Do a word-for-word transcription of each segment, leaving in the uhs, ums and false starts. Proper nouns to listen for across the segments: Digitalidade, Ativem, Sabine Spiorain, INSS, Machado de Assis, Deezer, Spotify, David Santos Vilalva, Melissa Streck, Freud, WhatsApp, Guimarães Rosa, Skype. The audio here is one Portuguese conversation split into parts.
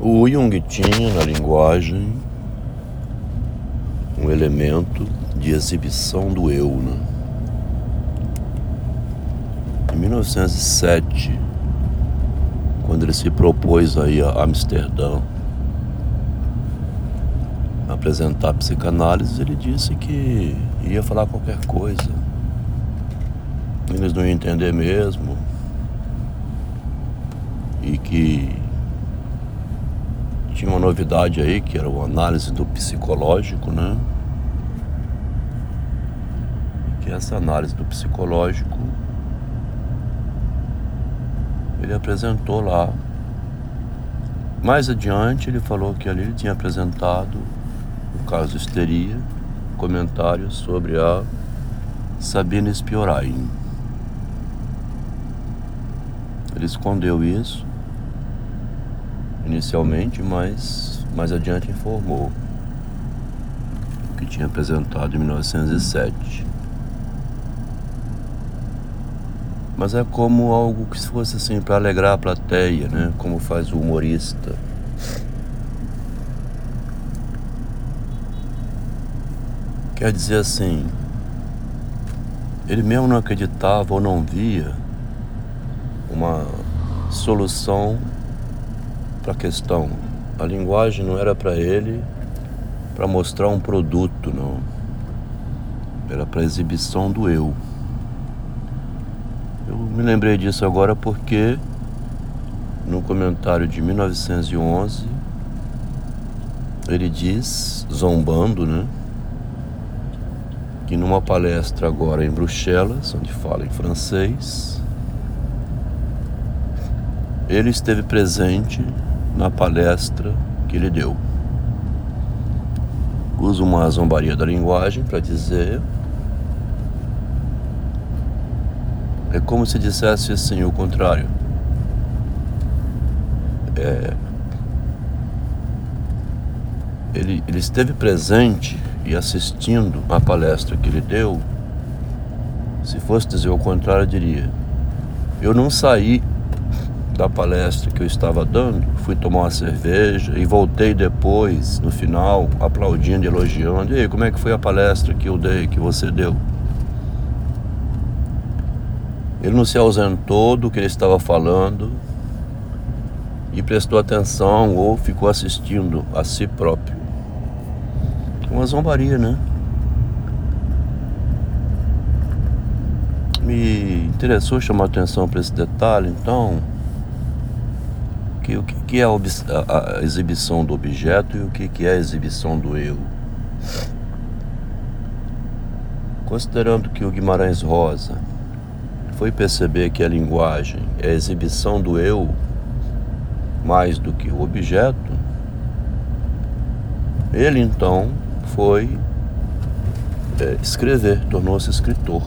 O Jung tinha na linguagem um elemento de exibição do eu, né? Em mil novecentos e sete, quando ele se propôs aí a Amsterdã apresentar a psicanálise, ele disse que ia falar qualquer coisa. Eles não iam entender mesmo. E que tinha uma novidade aí, que era a análise do psicológico, né? E que essa análise do psicológico ele apresentou lá. Mais adiante ele falou que ali ele tinha apresentado o caso de histeria, comentários sobre a Sabine Spiorain. Ele escondeu isso inicialmente, mas mais adiante informou o que tinha apresentado em mil novecentos e sete. Mas é como algo que fosse assim para alegrar a plateia, né? Como faz o humorista. Quer dizer assim, ele mesmo não acreditava ou não via uma solução para a questão. A linguagem não era para ele para mostrar um produto, não. Era para exibição do eu. Eu me lembrei disso agora porque no comentário de mil novecentos e onze ele diz, zombando, né, que numa palestra agora em Bruxelas, onde fala em francês, ele esteve presente na palestra que ele deu. Usa uma zombaria da linguagem para dizer. É como se dissesse assim, o contrário. É, ele, ele esteve presente e assistindo à palestra que ele deu. Se fosse dizer o contrário, eu diria: eu não saí da palestra que eu estava dando, fui tomar uma cerveja e voltei depois, no final, aplaudindo, elogiando. E aí, como é que foi a palestra que eu dei, que você deu? Ele não se ausentou do que ele estava falando e prestou atenção ou ficou assistindo a si próprio. Uma zombaria, né? Me interessou chamar a atenção para esse detalhe, então, que, o que é a exibição do objeto e o que é a exibição do eu. Considerando que o Guimarães Rosa foi perceber que a linguagem é a exibição do eu mais do que o objeto, ele então foi é, escrever, tornou-se escritor.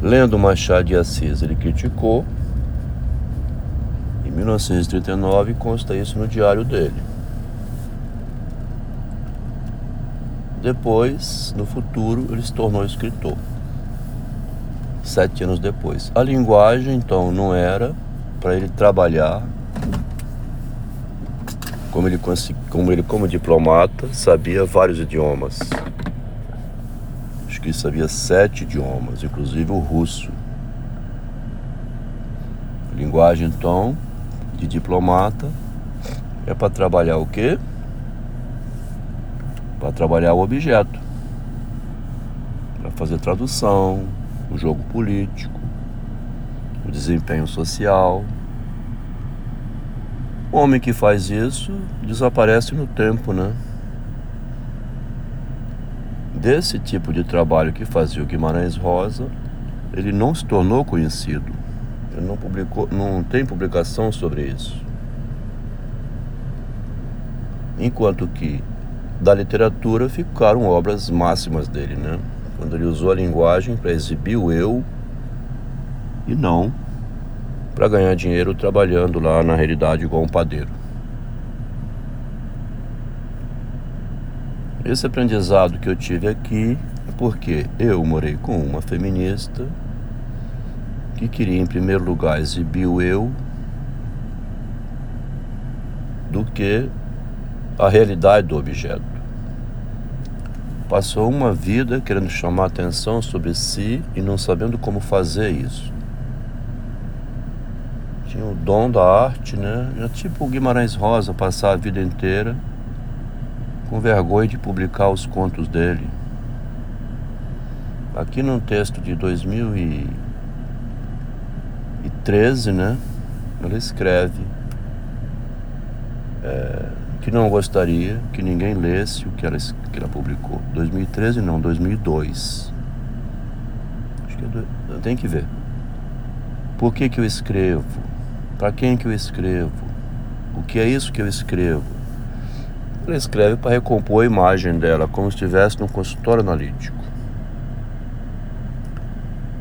Lendo Machado de Assis, ele criticou. Em mil novecentos e trinta e nove, consta isso no diário dele. Depois, no futuro, ele se tornou escritor. Sete anos depois. A linguagem, então, não era para ele trabalhar como ele, como ele, como diplomata, sabia vários idiomas. Acho que ele sabia sete idiomas, inclusive o russo. A linguagem, então, de diplomata é para trabalhar o quê? Para trabalhar o objeto, para fazer tradução, o jogo político, o desempenho social. O homem que faz isso desaparece no tempo, né? Desse tipo de trabalho que fazia o Guimarães Rosa, ele não se tornou conhecido. Ele não publicou, não tem publicação sobre isso. Enquanto que da literatura ficaram obras máximas dele, né? Quando ele usou a linguagem para exibir o eu e não para ganhar dinheiro trabalhando lá na realidade igual um padeiro. Esse aprendizado que eu tive aqui é porque eu morei com uma feminista que queria em primeiro lugar exibir o eu do que a realidade do objeto. Passou uma vida querendo chamar atenção sobre si e não sabendo como fazer isso. Tinha o dom da arte, né? Era tipo o Guimarães Rosa, passar a vida inteira com vergonha de publicar os contos dele. Aqui num texto de dois mil e treze, né? Ela escreve é, que não gostaria que ninguém lesse o que ela, que ela publicou. dois mil e treze não, dois mil e dois. Acho que é do... eu tenho que ver. Por que que eu escrevo? Para quem que eu escrevo? O que é isso que eu escrevo? Ela escreve para recompor a imagem dela, como se estivesse num consultório analítico.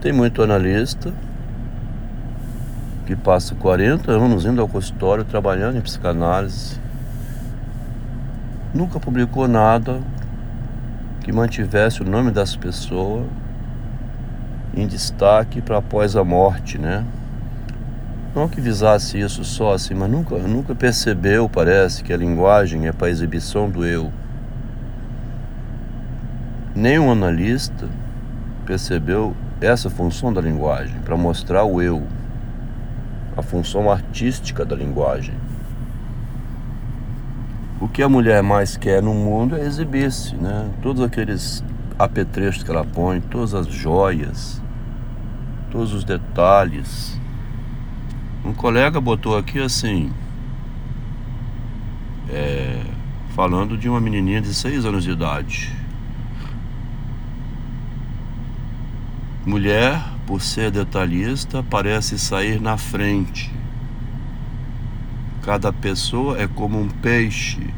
Tem muito analista que passa quarenta anos indo ao consultório, trabalhando em psicanálise, nunca publicou nada que mantivesse o nome dessa pessoa em destaque para após a morte, né? Não que visasse isso só assim, mas nunca, nunca percebeu, parece, que a linguagem é para exibição do eu. Nenhum analista percebeu essa função da linguagem, para mostrar o eu. A função artística da linguagem. O que a mulher mais quer no mundo é exibir-se, né? Todos aqueles apetrechos que ela põe, todas as joias, todos os detalhes. Um colega botou aqui assim, é, falando de uma menininha de seis anos de idade. Mulher, por ser detalhista, parece sair na frente. Cada pessoa é como um peixe.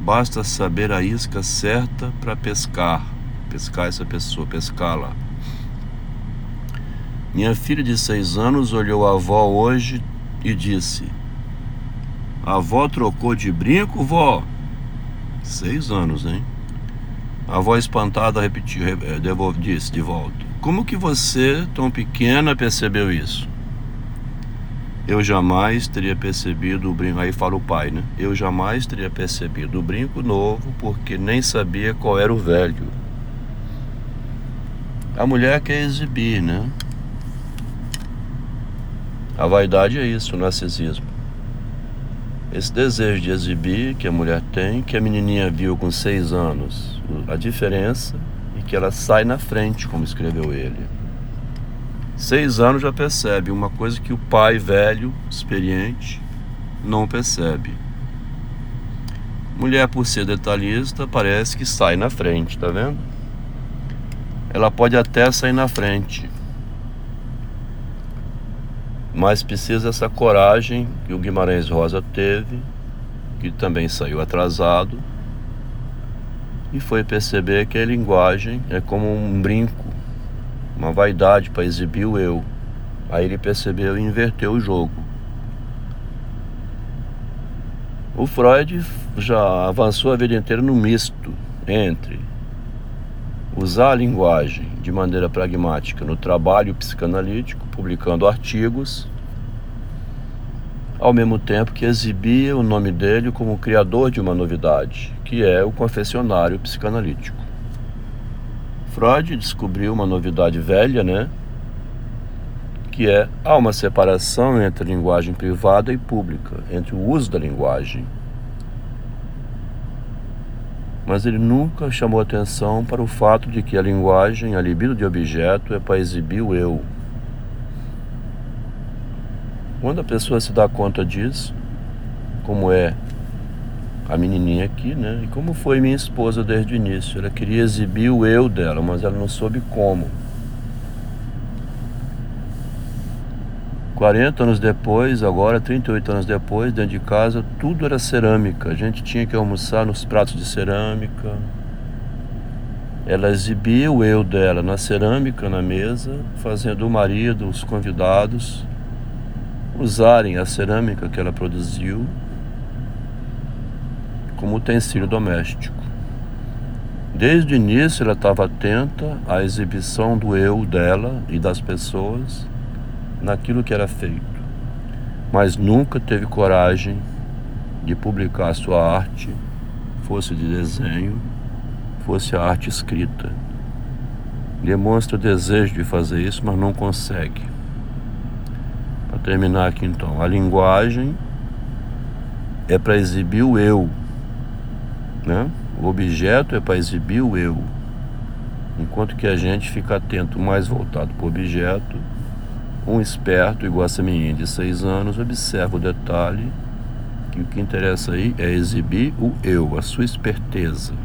Basta saber a isca certa para pescar. Pescar essa pessoa, pescá-la. Minha filha de seis anos olhou a avó hoje e disse: a avó trocou de brinco, vó? Seis anos, hein? A avó espantada repetiu, disse de volta: como que você, tão pequena, percebeu isso? Eu jamais teria percebido o brinco... Aí fala o pai, né? Eu jamais teria percebido o brinco novo, porque nem sabia qual era o velho. A mulher quer exibir, né? A vaidade é isso, o narcisismo. Esse desejo de exibir que a mulher tem, que a menininha viu com seis anos, a diferença... que ela sai na frente, como escreveu ele. Seis anos já percebe uma coisa que o pai velho, experiente, não percebe. Mulher, por ser detalhista, parece que sai na frente, tá vendo? Ela pode até sair na frente, mas precisa dessa coragem que o Guimarães Rosa teve, que também saiu atrasado, e foi perceber que a linguagem é como um brinco, uma vaidade para exibir o eu. Aí ele percebeu e inverteu o jogo. O Freud já avançou a vida inteira no misto entre usar a linguagem de maneira pragmática no trabalho psicanalítico, publicando artigos, ao mesmo tempo que exibia o nome dele como criador de uma novidade, que é o confessionário psicanalítico. Freud descobriu uma novidade velha, né? Que é, há uma separação entre a linguagem privada e pública, entre o uso da linguagem. Mas ele nunca chamou atenção para o fato de que a linguagem, a libido de objeto, é para exibir o eu. Quando a pessoa se dá conta disso, como é a menininha aqui, né? E como foi minha esposa desde o início, ela queria exibir o eu dela, mas ela não soube como. quarenta anos depois, agora trinta e oito anos depois, dentro de casa, tudo era cerâmica. A gente tinha que almoçar nos pratos de cerâmica. Ela exibia o eu dela na cerâmica, na mesa, fazendo o marido, os convidados usarem a cerâmica que ela produziu como utensílio doméstico. Desde o início ela estava atenta à exibição do eu dela e das pessoas naquilo que era feito, mas nunca teve coragem de publicar sua arte, fosse de desenho, fosse a arte escrita. Demonstra o desejo de fazer isso, mas não consegue. Para terminar aqui então, a linguagem é para exibir o eu, né? O objeto é para exibir o eu, enquanto que a gente fica atento, mais voltado para o objeto. Um esperto, igual essa menina de seis anos, observa o detalhe, que o que interessa aí é exibir o eu, a sua esperteza,